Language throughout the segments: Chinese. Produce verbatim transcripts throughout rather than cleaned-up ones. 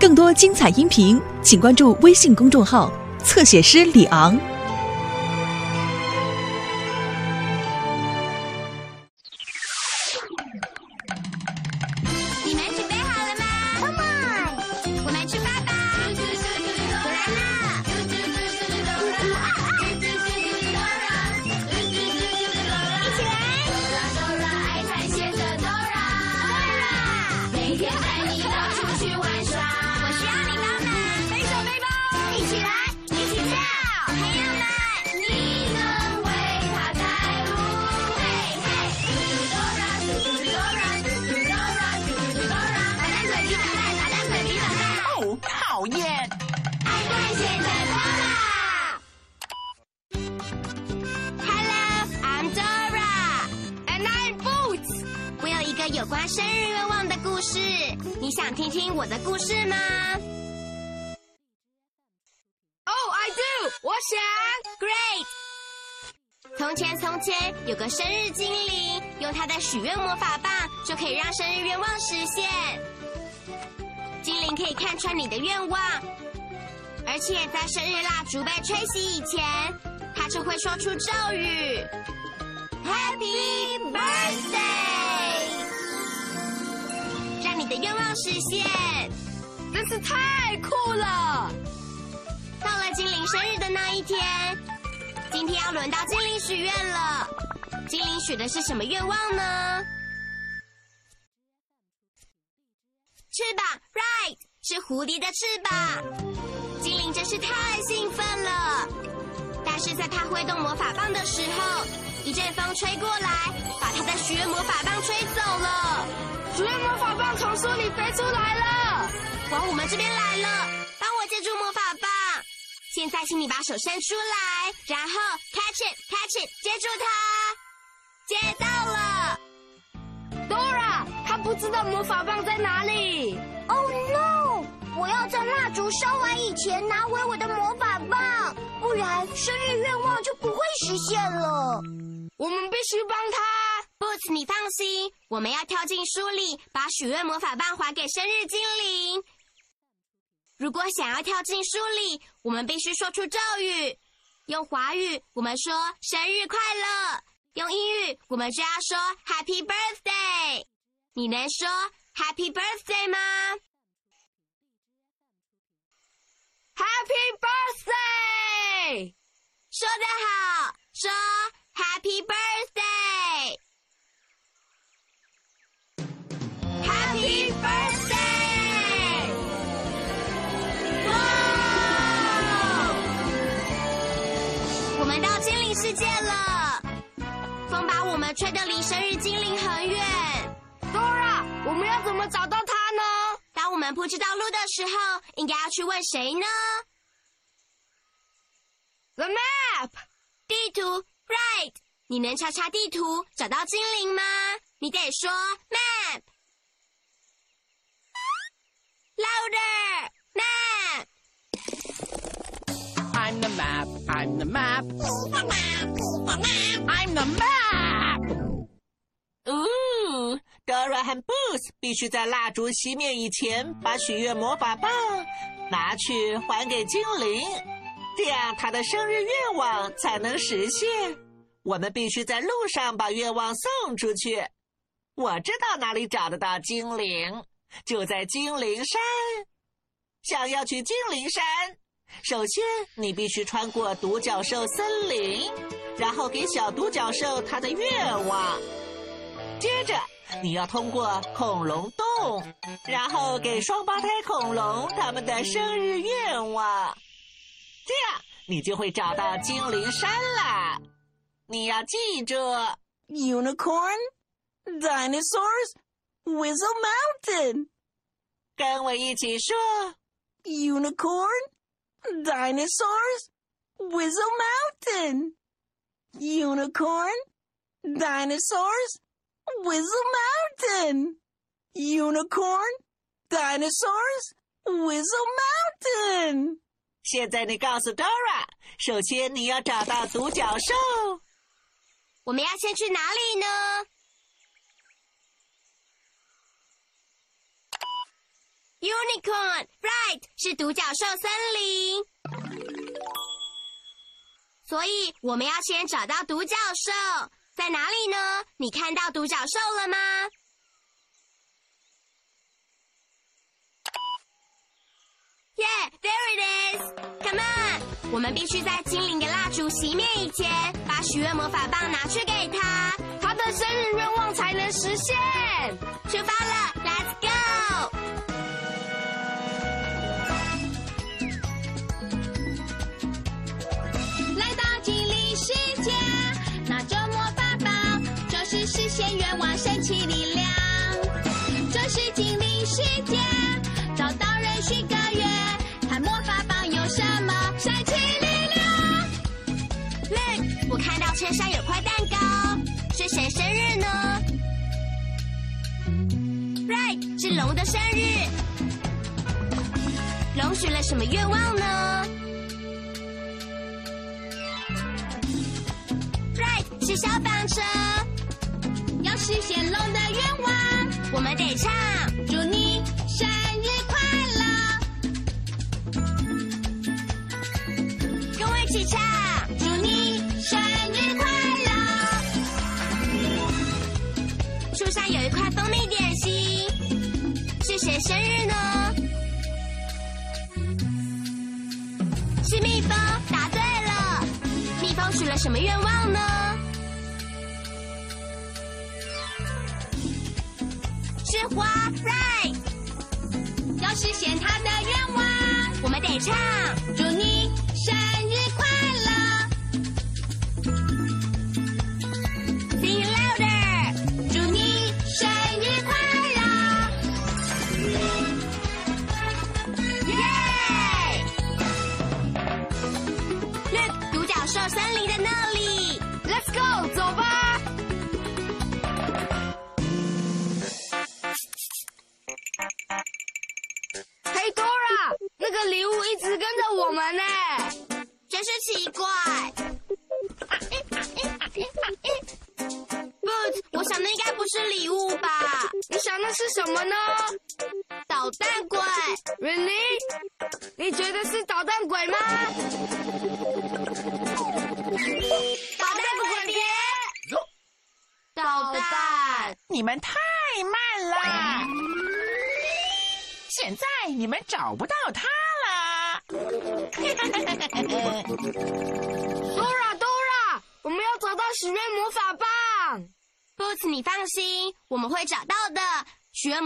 更多精彩音频，请关注微信公众号“侧写师李昂”。你们准备好了吗 ？Come on， 我们出发吧！我来啦 ！Dora， 一起来！Dora， 爱探险的 Dora，Dora， 每天带你到处去玩耍。讨厌，爱探险的 Dora。Hello, I'm Dora, and I'm Boots。我有一个有关生日愿望的故事，你想听听我的故事吗 ？Oh, I do。我想。Great。从前，从前有个生日精灵，用他的许愿魔法棒就可以让生日愿望实现。精灵可以看穿你的愿望，而且在生日蜡烛被吹熄以前，他就会说出咒语 ：“Happy Birthday！” 让你的愿望实现。真是太酷了！到了精灵生日的那一天，今天要轮到精灵许愿了。精灵许的是什么愿望呢？翅膀 ，right， 是蝴蝶的翅膀。精灵真是太兴奋了。但是在他挥动魔法棒的时候，一阵风吹过来，把他的许愿魔法棒吹走了。许愿魔法棒从书里飞出来了，往我们这边来了。帮我接住魔法棒。现在，请你把手伸出来，然后 catch it， catch it， 接住它。接到了。不知道魔法棒在哪里 ？Oh no！ 我要在蜡烛烧完以前拿回我的魔法棒，不然生日愿望就不会实现了。我们必须帮他。Boots， 你放心，我们要跳进书里，把许愿魔法棒还给生日精灵。如果想要跳进书里，我们必须说出咒语。用华语我们说“生日快乐”，用英语我们就要说 “Happy Birthday”。你能说 Happy Birthday 吗 ？Happy Birthday！ 说得好，说 Happy Birthday！ Happy Birthday！ 哇！我们到精灵世界了，风把我们吹得离生日精灵很远。Dora， 我们要怎么找到他呢？当我们不知道路的时候，应该要去问谁呢 ？The map， 地图 ，right。你能查查地图找到精灵吗？你得说 map。Louder， map。I'm the map. I'm the map. He's the map. He's the map. I'm the map. 哦 ，Dora 和 Boots 必须在蜡烛熄灭以前把许愿魔法棒拿去还给精灵，这样他的生日愿望才能实现。我们必须在路上把愿望送出去。我知道哪里找得到精灵，就在精灵山。想要去精灵山，首先你必须穿过独角兽森林，然后给小独角兽它的愿望。接着，你要通过恐龙洞，然后给双胞胎恐龙他们的生日愿望，这样你就会找到精灵山了。你要记住 ：Unicorn, Dinosaurs, Whistle Mountain。跟我一起说 ：Unicorn, Dinosaurs, Whistle Mountain。Unicorn, Dinosaurs。Whistle Mountain, Unicorn, Dinosaurs, Whistle Mountain。 现在你告诉 Dora， 首先你要找到独角兽。我们要先去哪里呢？ Unicorn Right 是独角兽森林，所以我们要先找到独角兽在哪里呢？你看到独角兽了吗？Yeah, there it is. Come on， 我们必须在精灵的蜡烛熄灭以前，把许愿魔法棒拿去给他，他的生日愿望才能实现。出发了 ，Let's go！ 来到精灵世界，拿着魔法棒，就是实现愿望神奇力量。这是精灵世界，找到人许个愿。 什么神奇力量 ？Look， 我看到车上有块蛋糕，是谁生日呢 ？Right， 是龙的生日。龙许了什么愿望呢 ？Right， 是消防车。要实现龙的愿望，我们得唱祝你生日快乐。 起唱，祝你生日快乐！树上有一块蜂蜜点心，是谁生日呢？是蜜蜂，答对了。蜜蜂许了什么愿望呢？是花 ，right？ 要实现它的愿望，我们得唱，祝你生日。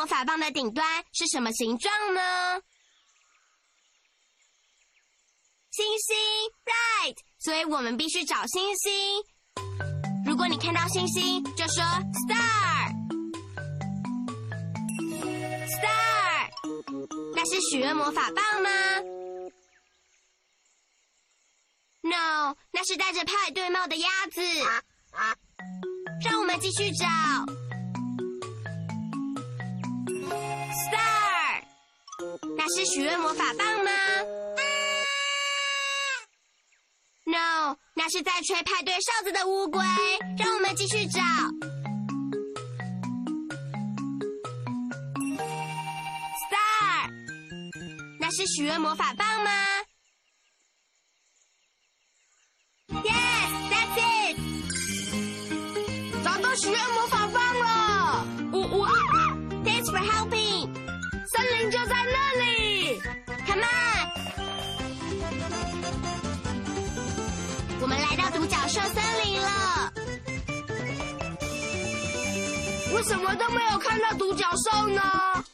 魔法棒的顶端是什么形状呢？星星 ，right。所以我们必须找星星。如果你看到星星，就说 star，star。那是许愿魔法棒吗 ？No， 那是戴着派对帽的鸭子。让我们继续找。 那是许愿魔法棒吗 ？No， 那是在吹派对哨子的乌龟。让我们继续找。Star， 那是许愿魔法棒吗 ？Yes，that's it。找到许愿魔法棒了！我我 ，Thanks for helping。 森林就在那里 ，Come on！ 我们来到独角兽森林了。我什么都没有看到独角兽呢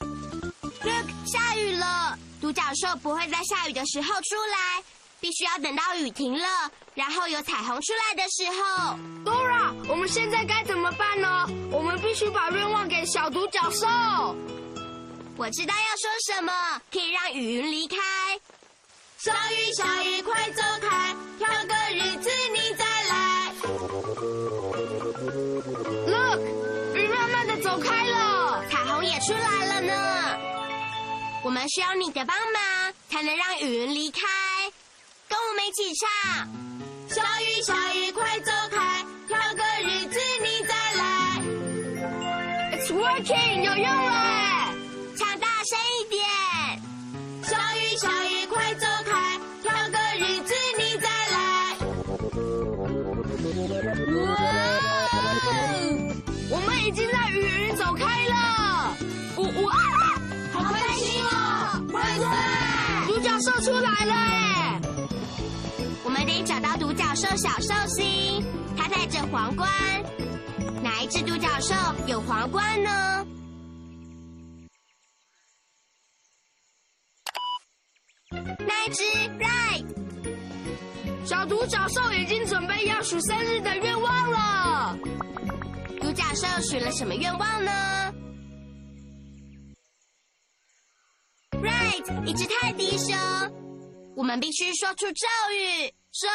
？Look， 下雨了。独角兽不会在下雨的时候出来，必须要等到雨停了，然后有彩虹出来的时候。Dora， 我们现在该怎么办呢？我们必须把愿望给小独角兽。 我知道要说什么，可以让雨云离开。小雨，小雨，快走开，挑个日子你再来。Look， 雨慢慢的走开了，彩虹也出来了呢。我们需要你的帮忙，才能让雨云离开。跟我们一起唱：小雨，小雨，快走开，挑个日子你再来。It's working， 有用了。 声一点。兽出来了哎！我们得找到独角兽小寿星，它戴着皇冠。哪一只独角兽有皇冠呢？那一只 ，right。 小独角兽已经准备要许生日的愿望了。独角兽许了什么愿望呢 ？Right， 一只泰迪熊。我们必须说出咒语，说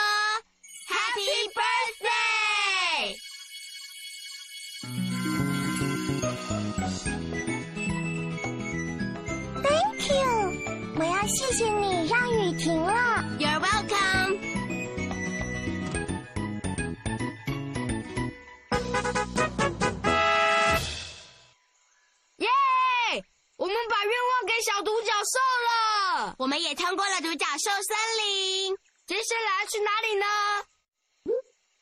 Happy Birthday。Thank you， 我要谢谢你让雨停了。You're welcome。 小独角兽了，我们也通过了独角兽森林。接下来去哪里呢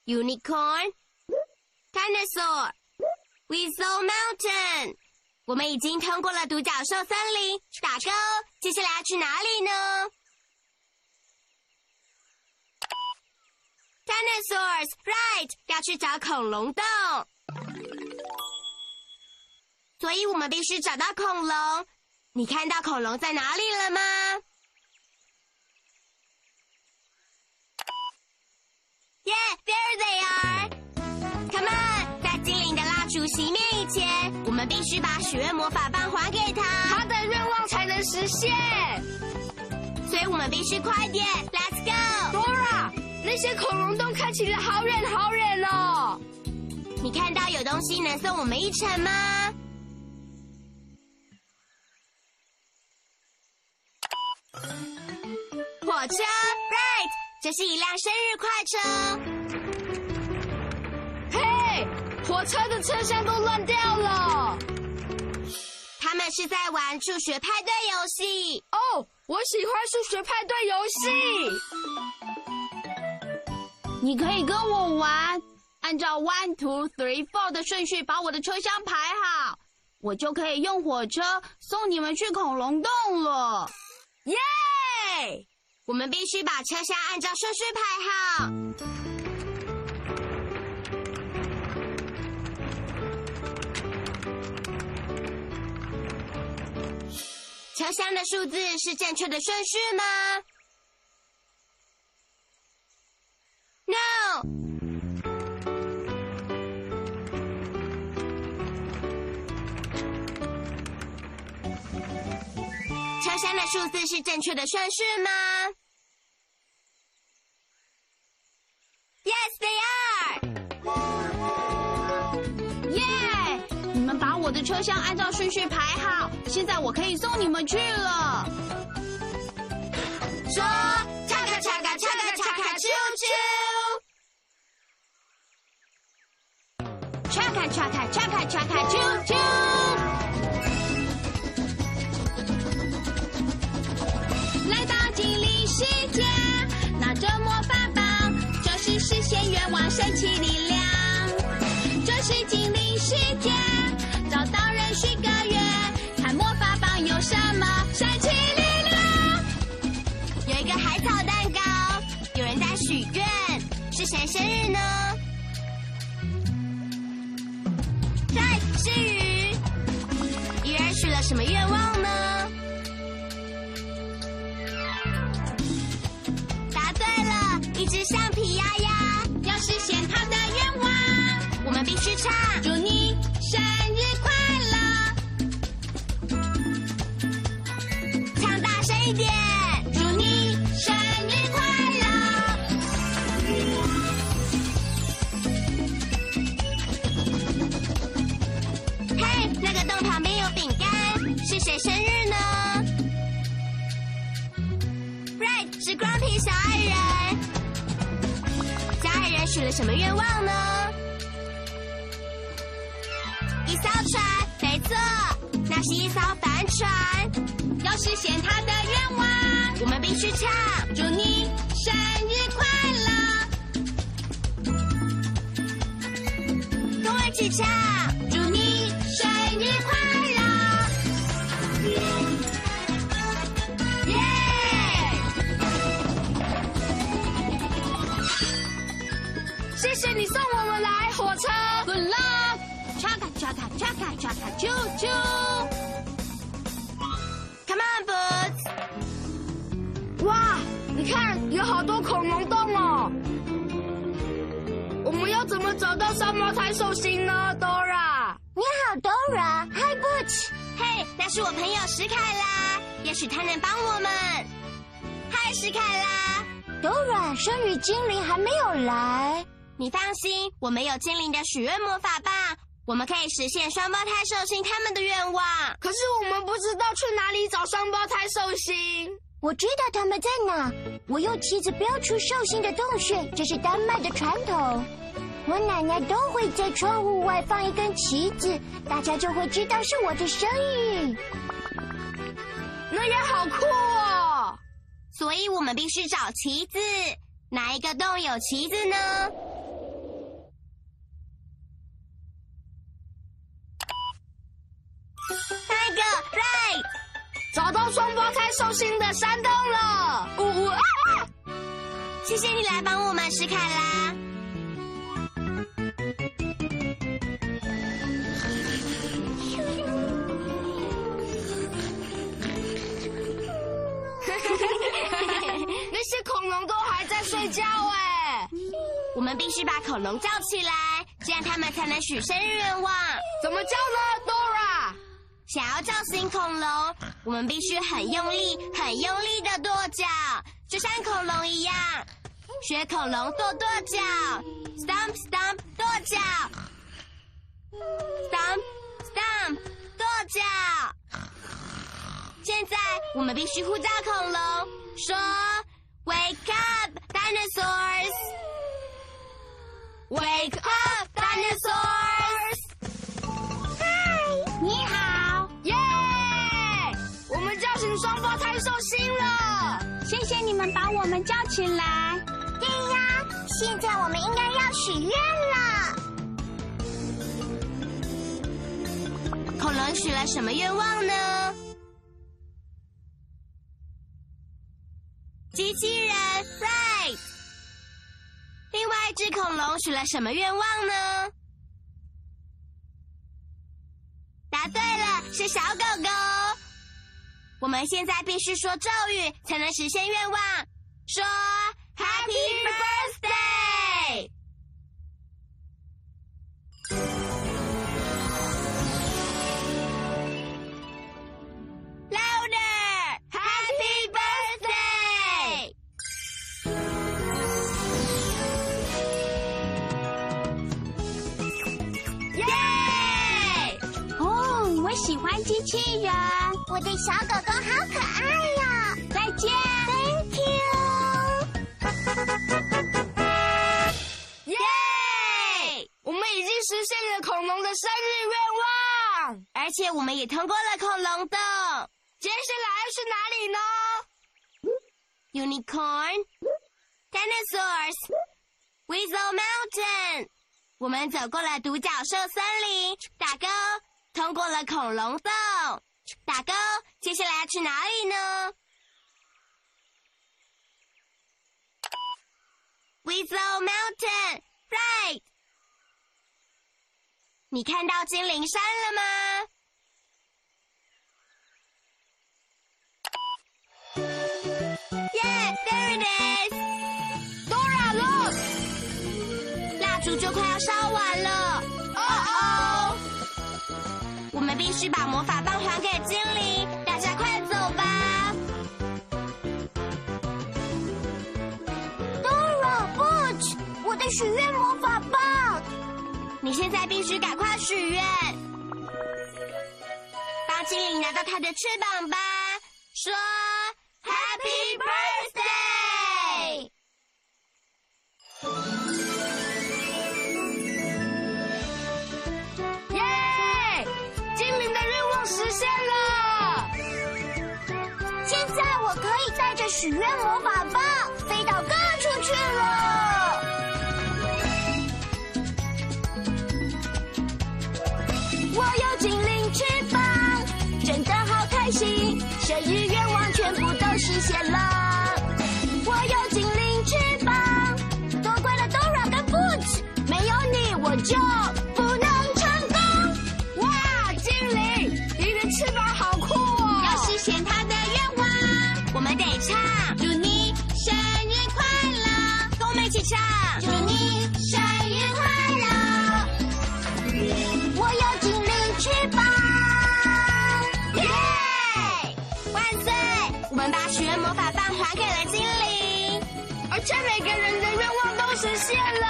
？Unicorn, Dinosaur, Whistle Mountain。我们已经通过了独角兽森林，打勾。接下来去哪里呢 ？Dinosaurs, right， 要去找恐龙洞。 所以我们必须找到恐龙。 你看到恐龙在哪里了吗 ？Yeah, there they are. Come on， 在精灵的蜡烛熄灭以前，我们必须把许愿魔法棒还给他，他的愿望才能实现。所以我们必须快点 ，Let's go。Dora， 那些恐龙洞看起来好远好远哦。你看到有东西能送我们一程吗？ 火车 ，right， 这是一辆生日快车。嘿，火车的车厢都乱掉了。他们是在玩数学派对游戏。哦，我喜欢数学派对游戏。你可以跟我玩，按照 one two three four 的顺序把我的车厢排好，我就可以用火车送你们去恐龙洞了。耶！ Yeah! 我们必须把车厢按照顺序排好。车厢的数字是正确的顺序吗 ？No。车厢的数字是正确的顺序吗？ Yes, they are. 耶！ Yeah! 你们把我的车厢按照顺序排好，现在我可以送你们去了。说，恰卡恰卡恰卡恰卡啾啾，恰卡恰卡恰卡恰卡啾啾。来到精灵世界，拿着魔法棒。 实现愿望，神奇力量。这是精灵世界，找到人许个愿，看魔法棒有什么神奇力量。有一个海草蛋糕，有人在许愿，是谁生日呢？对，是鱼。鱼儿许了什么愿望呢？ 必须唱，祝你生日快乐！唱大声一点，祝你生日快乐！嘿，那个洞旁边有饼干，是谁生日呢 ？Right， 是光皮小矮人。小矮人许了什么愿望呢？ 艘船，没错，那是一艘帆船。要实现他的愿望，我们必须唱“祝你生日快乐”。跟我一起唱“祝你生日快乐”。耶！谢你送我们来，火车 ，Good luck， chaka chaka chaka chaka choo choo，Come on Boots。哇，你看有好多恐龙洞哦，我们要怎么找到三胞胎寿星呢 ，Dora？ 你好 ，Dora，Hi Boots， 嘿， hey, 那是我朋友史凯拉，也许他能帮我们。嗨，史凯拉。 Dora， 生日精灵还没有来。你放心，我们有精灵的许愿魔法棒，我们可以实现双胞胎寿星他们的愿望。可是我们不知道去哪里找双胞胎寿星。我知道他们在哪，我用梯子标出寿星的洞穴，这是丹麦的传统。我奶奶都会在窗户外放一根旗子，大家就会知道是我的生日。那也好酷哦！ 所以我们必须找旗子，哪一个洞有旗子呢？那个 ，right， 找到双胞胎寿星的山洞了！呜呜啊！谢谢你来帮我们，史凯拉。那些恐龙都还在睡觉哎，我们必须把恐龙叫起来，这样他们才能许生日愿望。怎么叫呢 ，Dora？ 想要叫醒恐龙，我们必须很用力、很用力的跺脚，就像恐龙一样。学恐龙跺跺脚 ，stomp stomp 跺脚 ，stomp stomp 跺脚。现在我们必须呼叫恐龙。 说 ，Wake up, dinosaurs! Wake up, dinosaurs! 嗨，你好，耶！ Yeah! 我们叫醒双胞胎寿星了，谢谢你们把我们叫起来。对呀，现在我们应该要许愿了。恐龙许了什么愿望呢？ 机器人 ，right。另外一只恐龙许了什么愿望呢？答对了，是小狗狗。我们现在必须说咒语才能实现愿望。说 Happy Birthday。Louder， Happy Birthday。 喜欢机器人，我的小狗狗好可爱呀、哦！再见 ，Thank you。耶！ Yeah! 我们已经实现了恐龙的生日愿望，而且我们也通过了恐龙洞。接下来要去哪里呢 ？Unicorn, dinosaurs, Whistle Mountain。我们走过了独角兽森林，打勾。 通过了恐龙洞，打勾。接下来要去哪里呢 ？Whistle Mountain, right？ 你看到精灵山了吗？ Yeah, there it is. Dora, look， 蜡烛就快要烧完了。哦哦。 我们必须把魔法棒还给精灵，大家快走吧 ！Dora, Boots， 我的许愿魔法棒，你现在必须赶快许愿，帮精灵拿到它的翅膀吧！说 Happy Birthday。 许愿魔法棒飞到各处去了。我有精灵翅膀，真的好开心，生日愿望全部都实现了。我有精灵翅膀，多亏了 Dora 跟 Boots。就不能成功。哇，精灵，你的翅膀好酷哦！要实现他的愿望，我们得唱祝你生日快乐，跟我们一起唱祝你生日快乐。我有精灵翅膀，耶！万岁！我们把许愿魔法棒还给了精灵，而且每个人的愿望都实现了。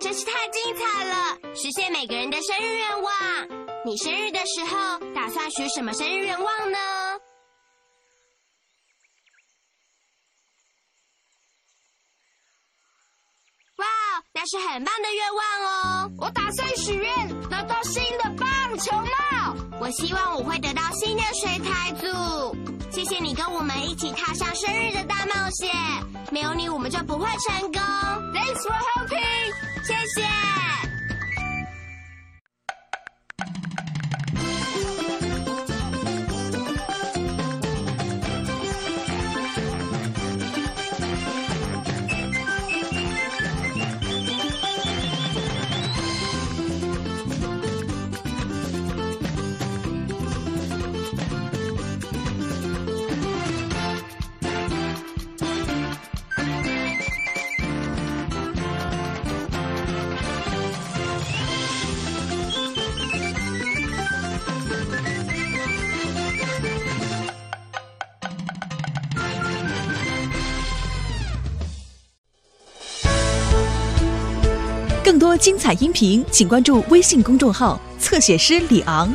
真是太精彩了！实现每个人的生日愿望。你生日的时候打算许什么生日愿望呢？哇，那是很棒的愿望哦！我打算许愿得到新的棒球帽。我希望我会得到新的水台组。谢谢你跟我们一起踏上生日的大冒险，没有你我们就不会成功。Thanks for helping. 谢谢。更多精彩音频，请关注微信公众号“侧写师李昂”。